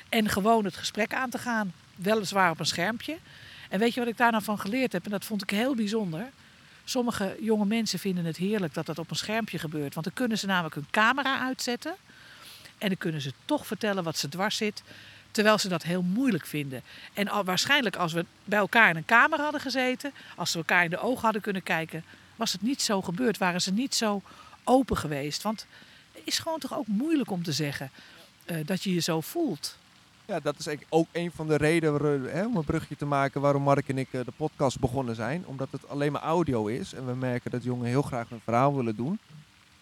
En gewoon het gesprek aan te gaan. Weliswaar op een schermpje. En weet je wat ik daar nou van geleerd heb? En dat vond ik heel bijzonder. Sommige jonge mensen vinden het heerlijk dat dat op een schermpje gebeurt. Want dan kunnen ze namelijk hun camera uitzetten. En dan kunnen ze toch vertellen wat ze dwars zit. Terwijl ze dat heel moeilijk vinden. En al, waarschijnlijk als we bij elkaar in een kamer hadden gezeten, als we elkaar in de ogen hadden kunnen kijken, was het niet zo gebeurd, waren ze niet zo open geweest. Want het is gewoon toch ook moeilijk om te zeggen uh, dat je je zo voelt. Ja, dat is ook een van de redenen, hè, om een brugje te maken, waarom Mark en ik de podcast begonnen zijn. Omdat het alleen maar audio is en we merken dat jongeren heel graag hun verhaal willen doen.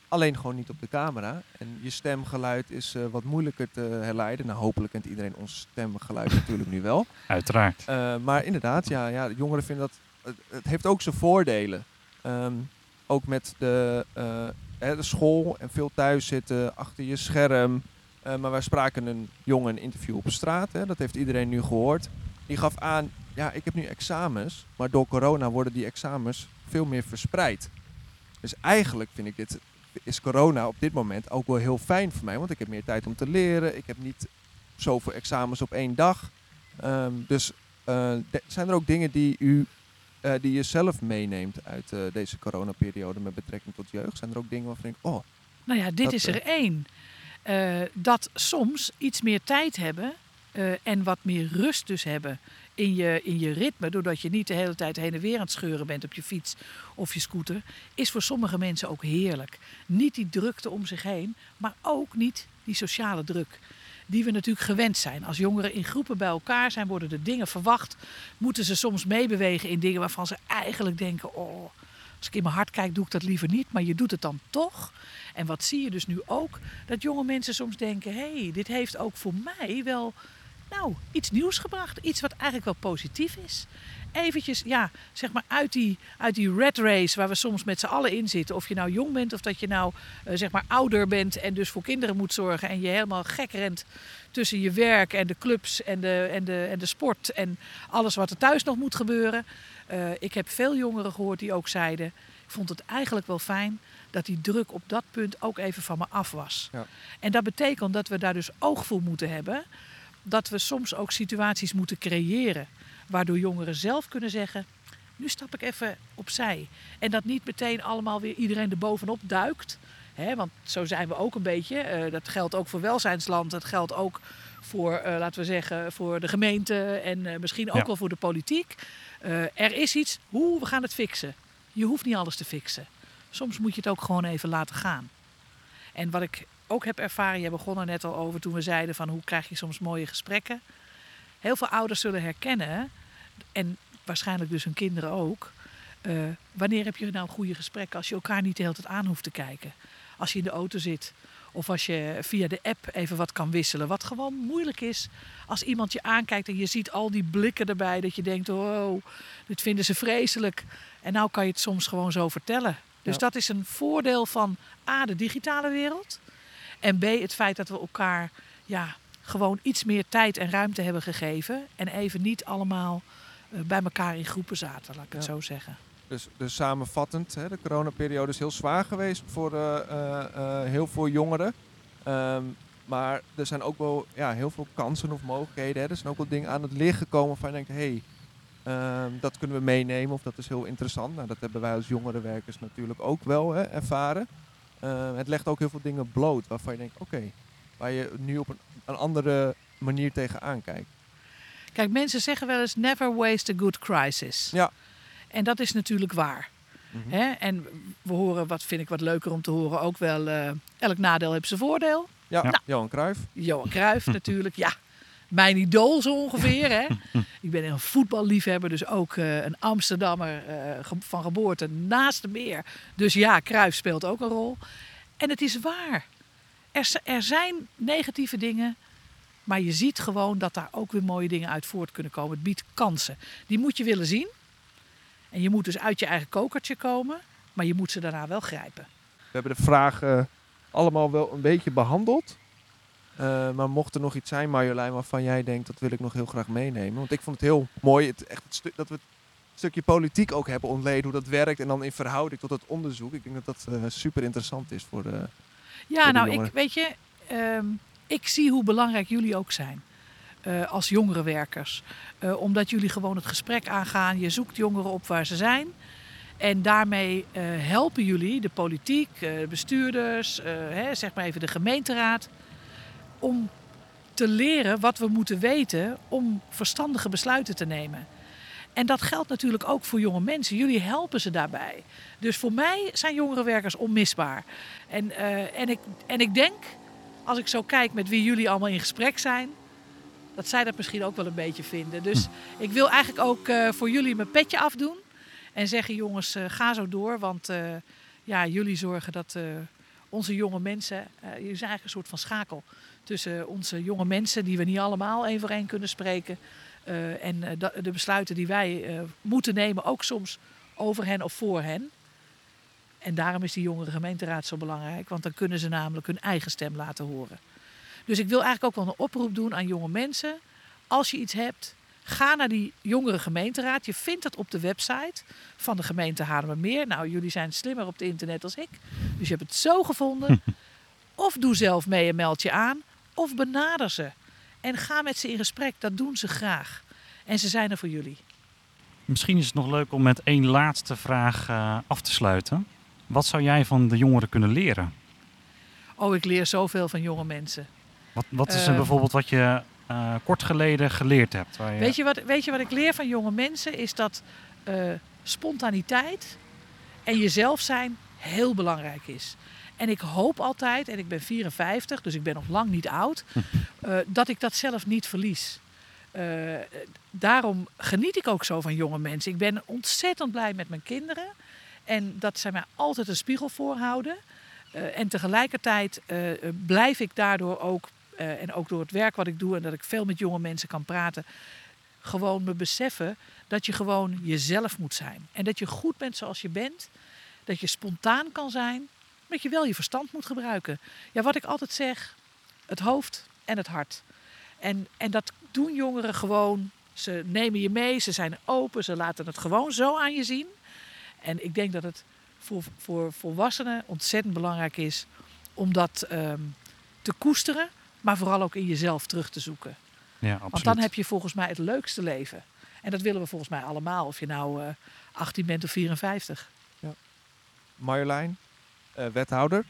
Alleen gewoon niet op de camera. En je stemgeluid is uh, wat moeilijker te herleiden. Nou, hopelijk kent iedereen ons stemgeluid natuurlijk nu wel. Uiteraard. Uh, maar inderdaad, ja, ja, jongeren vinden dat... Het, het heeft ook zijn voordelen. Um, ook met de, uh, hè, de school en veel thuis zitten, achter je scherm. Uh, maar wij spraken een jongen interview op straat. Hè, dat heeft iedereen nu gehoord. Die gaf aan, ja, ik heb nu examens. Maar door corona worden die examens veel meer verspreid. Dus eigenlijk vind ik dit... is corona op dit moment ook wel heel fijn voor mij. Want ik heb meer tijd om te leren. Ik heb niet zoveel examens op één dag. Um, dus uh, de, zijn er ook dingen die u uh, die je zelf meeneemt uit uh, deze coronaperiode met betrekking tot jeugd? Zijn er ook dingen waarvan ik denk, oh... Nou ja, dit dat, is er één. Uh, dat soms iets meer tijd hebben uh, en wat meer rust dus hebben in je, in je ritme, doordat je niet de hele tijd heen en weer aan het scheuren bent op je fiets of je scooter, is voor sommige mensen ook heerlijk. Niet die drukte om zich heen, maar ook niet die sociale druk, die we natuurlijk gewend zijn. Als jongeren in groepen bij elkaar zijn, worden er dingen verwacht, moeten ze soms meebewegen in dingen waarvan ze eigenlijk denken, oh, als ik in mijn hart kijk, doe ik dat liever niet, maar je doet het dan toch. En wat zie je dus nu ook? Dat jonge mensen soms denken, hé, hey, dit heeft ook voor mij wel... Nou, iets nieuws gebracht. Iets wat eigenlijk wel positief is. Eventjes, ja, zeg maar uit die, uit die rat race waar we soms met z'n allen in zitten. Of je nou jong bent of dat je nou uh, zeg maar ouder bent en dus voor kinderen moet zorgen. En je helemaal gek rent tussen je werk en de clubs en de, en de, en de sport. En alles wat er thuis nog moet gebeuren. Uh, ik heb veel jongeren gehoord die ook zeiden, ik vond het eigenlijk wel fijn dat die druk op dat punt ook even van me af was. Ja. En dat betekent dat we daar dus oog voor moeten hebben. Dat we soms ook situaties moeten creëren waardoor jongeren zelf kunnen zeggen, nu stap ik even opzij. En dat niet meteen allemaal weer iedereen er bovenop duikt. Hè, want zo zijn we ook een beetje. Uh, dat geldt ook voor welzijnsland. Dat geldt ook voor, uh, laten we zeggen, voor de gemeente en uh, misschien ook ja. wel voor de politiek. Uh, er is iets, hoe, we gaan het fixen. Je hoeft niet alles te fixen. Soms moet je het ook gewoon even laten gaan. En wat ik... ook heb ervaren, je begon er net al over toen we zeiden van hoe krijg je soms mooie gesprekken. Heel veel ouders zullen herkennen, en waarschijnlijk dus hun kinderen ook, uh, wanneer heb je nou goede gesprekken als je elkaar niet de hele tijd aan hoeft te kijken. Als je in de auto zit Of als je via de app even wat kan wisselen. Wat gewoon moeilijk is als iemand je aankijkt en je ziet al die blikken erbij. Dat je denkt, oh, dit vinden ze vreselijk. En nou kan je het soms gewoon zo vertellen. Dus ja. Dat is een voordeel van A, de digitale wereld. En B, het feit dat we elkaar ja, gewoon iets meer tijd en ruimte hebben gegeven. En even niet allemaal uh, bij elkaar in groepen zaten, laat ik ja. het zo zeggen. Dus, dus samenvattend, hè, de coronaperiode is heel zwaar geweest voor uh, uh, uh, heel veel jongeren. Um, maar er zijn ook wel ja, heel veel kansen of mogelijkheden. Hè. Er zijn ook wel dingen aan het licht gekomen waarvan je denkt, hé, hey, um, dat kunnen we meenemen of dat is heel interessant. Nou, dat hebben wij als jongerenwerkers natuurlijk ook wel hè, ervaren. Uh, het legt ook heel veel dingen bloot waarvan je denkt, oké, okay, waar je nu op een, een andere manier tegenaan kijkt. Kijk, mensen zeggen wel eens, never waste a good crisis. Ja. En dat is natuurlijk waar. Mm-hmm. Hè? En we horen, wat vind ik wat leuker om te horen, ook wel... Uh, elk nadeel heeft zijn voordeel. Ja, nou, Johan Cruijff. Johan Cruijff natuurlijk, ja. Mijn idool zo ongeveer. Hè? Ik ben een voetballiefhebber, dus ook uh, een Amsterdammer uh, ge- van geboorte naast de meer. Dus ja, Cruijff speelt ook een rol. En het is waar. Er, er zijn negatieve dingen... maar je ziet gewoon dat daar ook weer mooie dingen uit voort kunnen komen. Het biedt kansen. Die moet je willen zien... En je moet dus uit je eigen kokertje komen, maar je moet ze daarna wel grijpen. We hebben de vragen allemaal wel een beetje behandeld. Uh, maar mocht er nog iets zijn, Marjolein, waarvan jij denkt, dat wil ik nog heel graag meenemen. Want ik vond het heel mooi het, echt het stu- dat we het stukje politiek ook hebben ontleden, hoe dat werkt. En dan in verhouding tot het onderzoek. Ik denk dat dat uh, super interessant is voor de jongeren. Ja, nou, ik, weet je, um, ik zie hoe belangrijk jullie ook zijn. Uh, als jongerenwerkers. Uh, omdat jullie gewoon het gesprek aangaan. Je zoekt jongeren op waar ze zijn. En daarmee uh, helpen jullie de politiek, uh, bestuurders, uh, hè, zeg maar even de gemeenteraad. Om te leren wat we moeten weten om verstandige besluiten te nemen. En dat geldt natuurlijk ook voor jonge mensen. Jullie helpen ze daarbij. Dus voor mij zijn jongerenwerkers onmisbaar. En, uh, en, ik, en ik denk, als ik zo kijk met wie jullie allemaal in gesprek zijn... dat zij dat misschien ook wel een beetje vinden. Dus ik wil eigenlijk ook uh, voor jullie mijn petje afdoen. En zeggen, jongens, uh, ga zo door. Want uh, ja, jullie zorgen dat uh, onze jonge mensen... Uh, jullie zijn eigenlijk een soort van schakel. Tussen onze jonge mensen, die we niet allemaal één voor één kunnen spreken. Uh, en uh, de besluiten die wij uh, moeten nemen, ook soms over hen of voor hen. En daarom is die jongerengemeenteraad zo belangrijk. Want dan kunnen ze namelijk hun eigen stem laten horen. Dus ik wil eigenlijk ook wel een oproep doen aan jonge mensen. Als je iets hebt, ga naar die jongerengemeenteraad. Je vindt dat op de website van de gemeente Haarlemmermeer. Nou, jullie zijn slimmer op het internet als ik. Dus je hebt het zo gevonden. Of doe zelf mee en meld je aan. Of benader ze. En ga met ze in gesprek. Dat doen ze graag. En ze zijn er voor jullie. Misschien is het nog leuk om met één laatste vraag uh, af te sluiten. Wat zou jij van de jongeren kunnen leren? Oh, ik leer zoveel van jonge mensen. Wat, wat is er uh, bijvoorbeeld wat je uh, kort geleden geleerd hebt? Waar je... Weet je wat, weet je wat ik leer van jonge mensen? Is dat uh, spontaniteit en jezelf zijn heel belangrijk is. En ik hoop altijd, en ik ben vierenvijftig, dus ik ben nog lang niet oud... uh, dat ik dat zelf niet verlies. Uh, daarom geniet ik ook zo van jonge mensen. Ik ben ontzettend blij met mijn kinderen. En dat zij mij altijd een spiegel voorhouden. Uh, en tegelijkertijd uh, blijf ik daardoor ook... Uh, en ook door het werk wat ik doe en dat ik veel met jonge mensen kan praten... gewoon me beseffen dat je gewoon jezelf moet zijn. En dat je goed bent zoals je bent. Dat je spontaan kan zijn. Maar dat je wel je verstand moet gebruiken. Ja, wat ik altijd zeg, het hoofd en het hart. En, en dat doen jongeren gewoon. Ze nemen je mee, ze zijn open, ze laten het gewoon zo aan je zien. En ik denk dat het voor, voor volwassenen ontzettend belangrijk is om dat uh, te koesteren... maar vooral ook in jezelf terug te zoeken. Ja, absoluut. Want dan heb je volgens mij het leukste leven. En dat willen we volgens mij allemaal. Of je nou uh, achttien bent of vierenvijftig. Ja. Marjolein, uh, wethouder.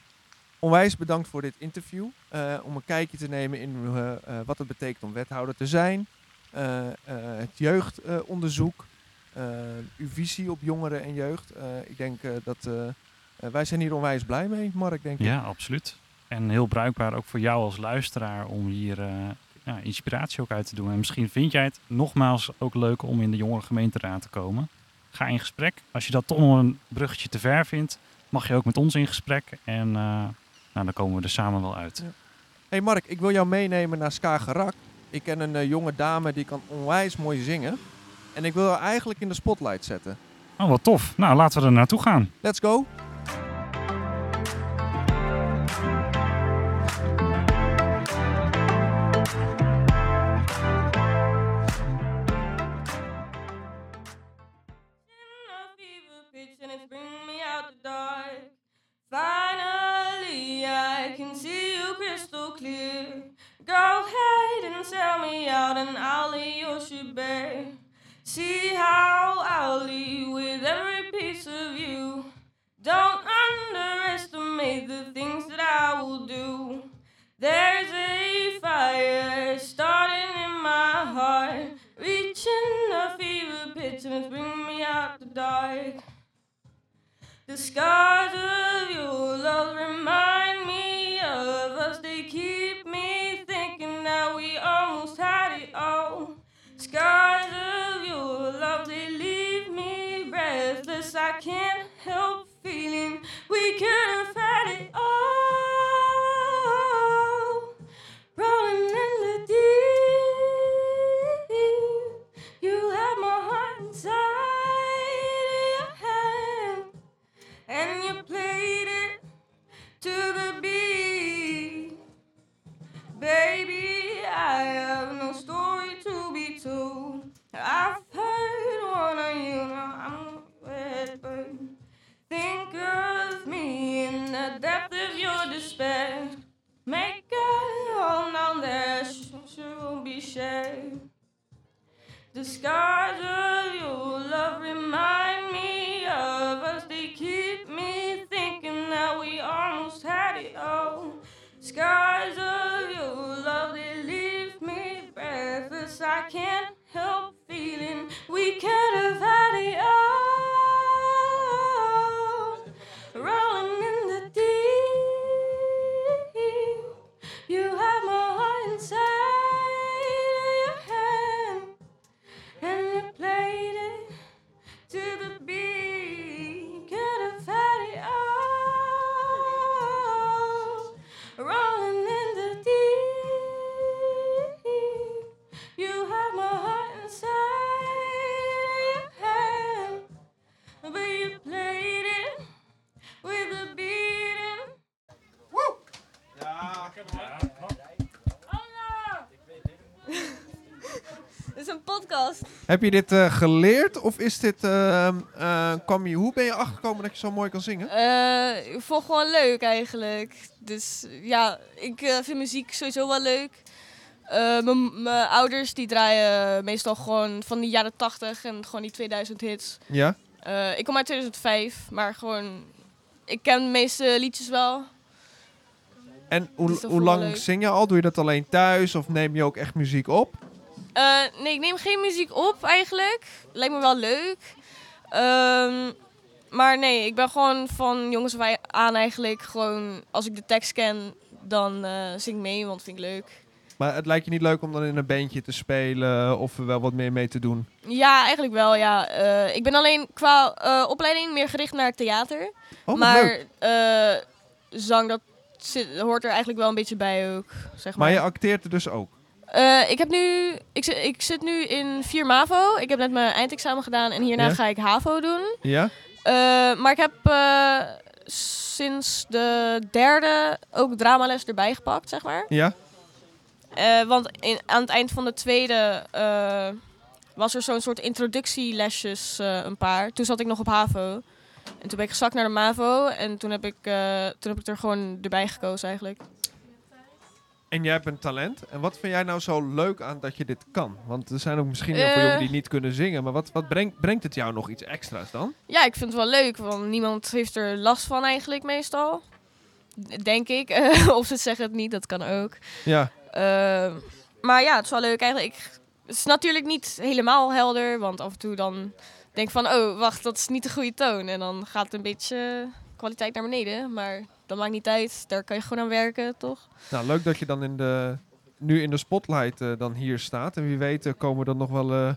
Onwijs bedankt voor dit interview. Uh, om een kijkje te nemen in uh, uh, wat het betekent om wethouder te zijn. Uh, uh, het jeugdonderzoek. Uh, uh, uw visie op jongeren en jeugd. Uh, ik denk uh, dat... Uh, uh, wij zijn hier onwijs blij mee, Mark, denk ik. Ja, absoluut. En heel bruikbaar ook voor jou als luisteraar om hier uh, ja, inspiratie ook uit te doen. En misschien vind jij het nogmaals ook leuk om in de jongerengemeenteraad te komen. Ga in gesprek. Als je dat toch nog een bruggetje te ver vindt, mag je ook met ons in gesprek. En uh, Nou, dan komen we er samen wel uit. Ja. Hey Mark, ik wil jou meenemen naar Skagerak. Ik ken een uh, jonge dame die kan onwijs mooi zingen. En ik wil haar eigenlijk in de spotlight zetten. Oh, wat tof. Nou, laten we er naartoe gaan. Let's go. See how I'll leave with every piece of you. Don't underestimate the things that I will do. There's a fire starting in my heart, reaching a fever pitch and it's bringing me out the dark. The scars of your love remind me of us. They keep me thinking that we almost had it all. Scars of your love, they leave me breathless. I can't help feeling we could have had it all. Rolling in the deep, you have my heart inside your hand, and you played it to the beat. Baby, I have no story to be told. I've heard one of you, now I'm wet, but think of me in the depth of your despair. Make a home down there, sure won't be shared. The scars of your love remind me of us. They keep me thinking that we almost had it all. Scars of your love, they leave me breathless. I can't help feeling we could have had it all. Rolling in the deep, you have my heart inside your hand, and you played it to the beat. Could have had it all. Rolling in the deep, you have my heart inside your hand, but you played it with a beating. Woe! Ja, ik heb hem. Anna! Dit is een podcast. Heb je dit uh, geleerd of is dit, uh, uh, kwam je, hoe ben je achtergekomen dat je zo mooi kan zingen? Uh, ik vond het gewoon leuk eigenlijk. Dus ja, ik uh, vind muziek sowieso wel leuk. Uh, mijn ouders die draaien meestal gewoon van de jaren tachtig en gewoon die tweeduizend hits. Ja. Uh, ik kom uit tweeduizend vijf, maar gewoon, ik ken de meeste liedjes wel. En hoe, hoe lang zing je al? Doe je dat alleen thuis of neem je ook echt muziek op? Uh, nee, ik neem geen muziek op eigenlijk. Lijkt me wel leuk. Um, maar nee, ik ben gewoon van jongens af aan eigenlijk gewoon... Als ik de tekst ken, dan uh, zing ik mee, want vind ik leuk. Maar het lijkt je niet leuk om dan in een bandje te spelen of er wel wat meer mee te doen? Ja, eigenlijk wel, ja. Uh, ik ben alleen qua uh, opleiding meer gericht naar theater. Oh, maar uh, zang, dat zit, hoort er eigenlijk wel een beetje bij ook, zeg maar. Maar je acteert er dus ook? Uh, ik, heb nu, ik, zit, ik zit nu in vier MAVO. Ik heb net mijn eindexamen gedaan en hierna ja. ga ik HAVO doen. Ja. Uh, maar ik heb uh, sinds de derde ook dramales erbij gepakt, zeg maar. Ja. Uh, want in, aan het eind van de tweede uh, was er zo'n soort introductielesjes uh, een paar. Toen zat ik nog op HAVO. En toen ben ik gezakt naar de MAVO en toen heb ik, uh, toen heb ik er gewoon erbij gekozen eigenlijk. En jij hebt een talent. En wat vind jij nou zo leuk aan dat je dit kan? Want er zijn ook misschien heel veel uh, jongeren die niet kunnen zingen. Maar wat, wat brengt, brengt het jou nog iets extra's dan? Ja, ik vind het wel leuk. Want niemand heeft er last van eigenlijk meestal. Denk ik. Of ze zeggen het niet, dat kan ook. Ja. Uh, maar ja, het is wel leuk eigenlijk. Ik, het is natuurlijk niet helemaal helder. Want af en toe dan denk ik van... Oh, wacht, dat is niet de goede toon. En dan gaat het een beetje kwaliteit naar beneden. Maar... Dat maakt niet uit, daar kan je gewoon aan werken, toch? Nou, leuk dat je dan in de, nu in de spotlight uh, dan hier staat. En wie weet komen dan nog wel uh,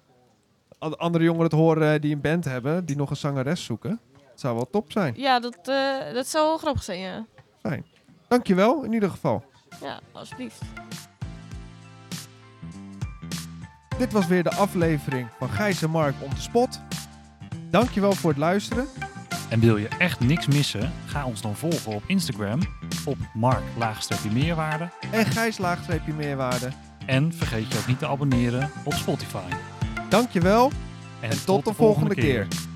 andere jongeren te horen uh, die een band hebben, die nog een zangeres zoeken. Dat zou wel top zijn. Ja, dat, uh, dat zou wel grappig zijn, ja. Fijn. Dankjewel, in ieder geval. Ja, alsjeblieft. Dit was weer de aflevering van Gijs en Mark On The Spot. Dankjewel voor het luisteren. En wil je echt niks missen? Ga ons dan volgen op Instagram op Mark-Meerwaarde en Gijs-Meerwaarde. En vergeet je ook niet te abonneren op Spotify. Dankjewel en, en tot, tot de volgende, volgende keer. keer.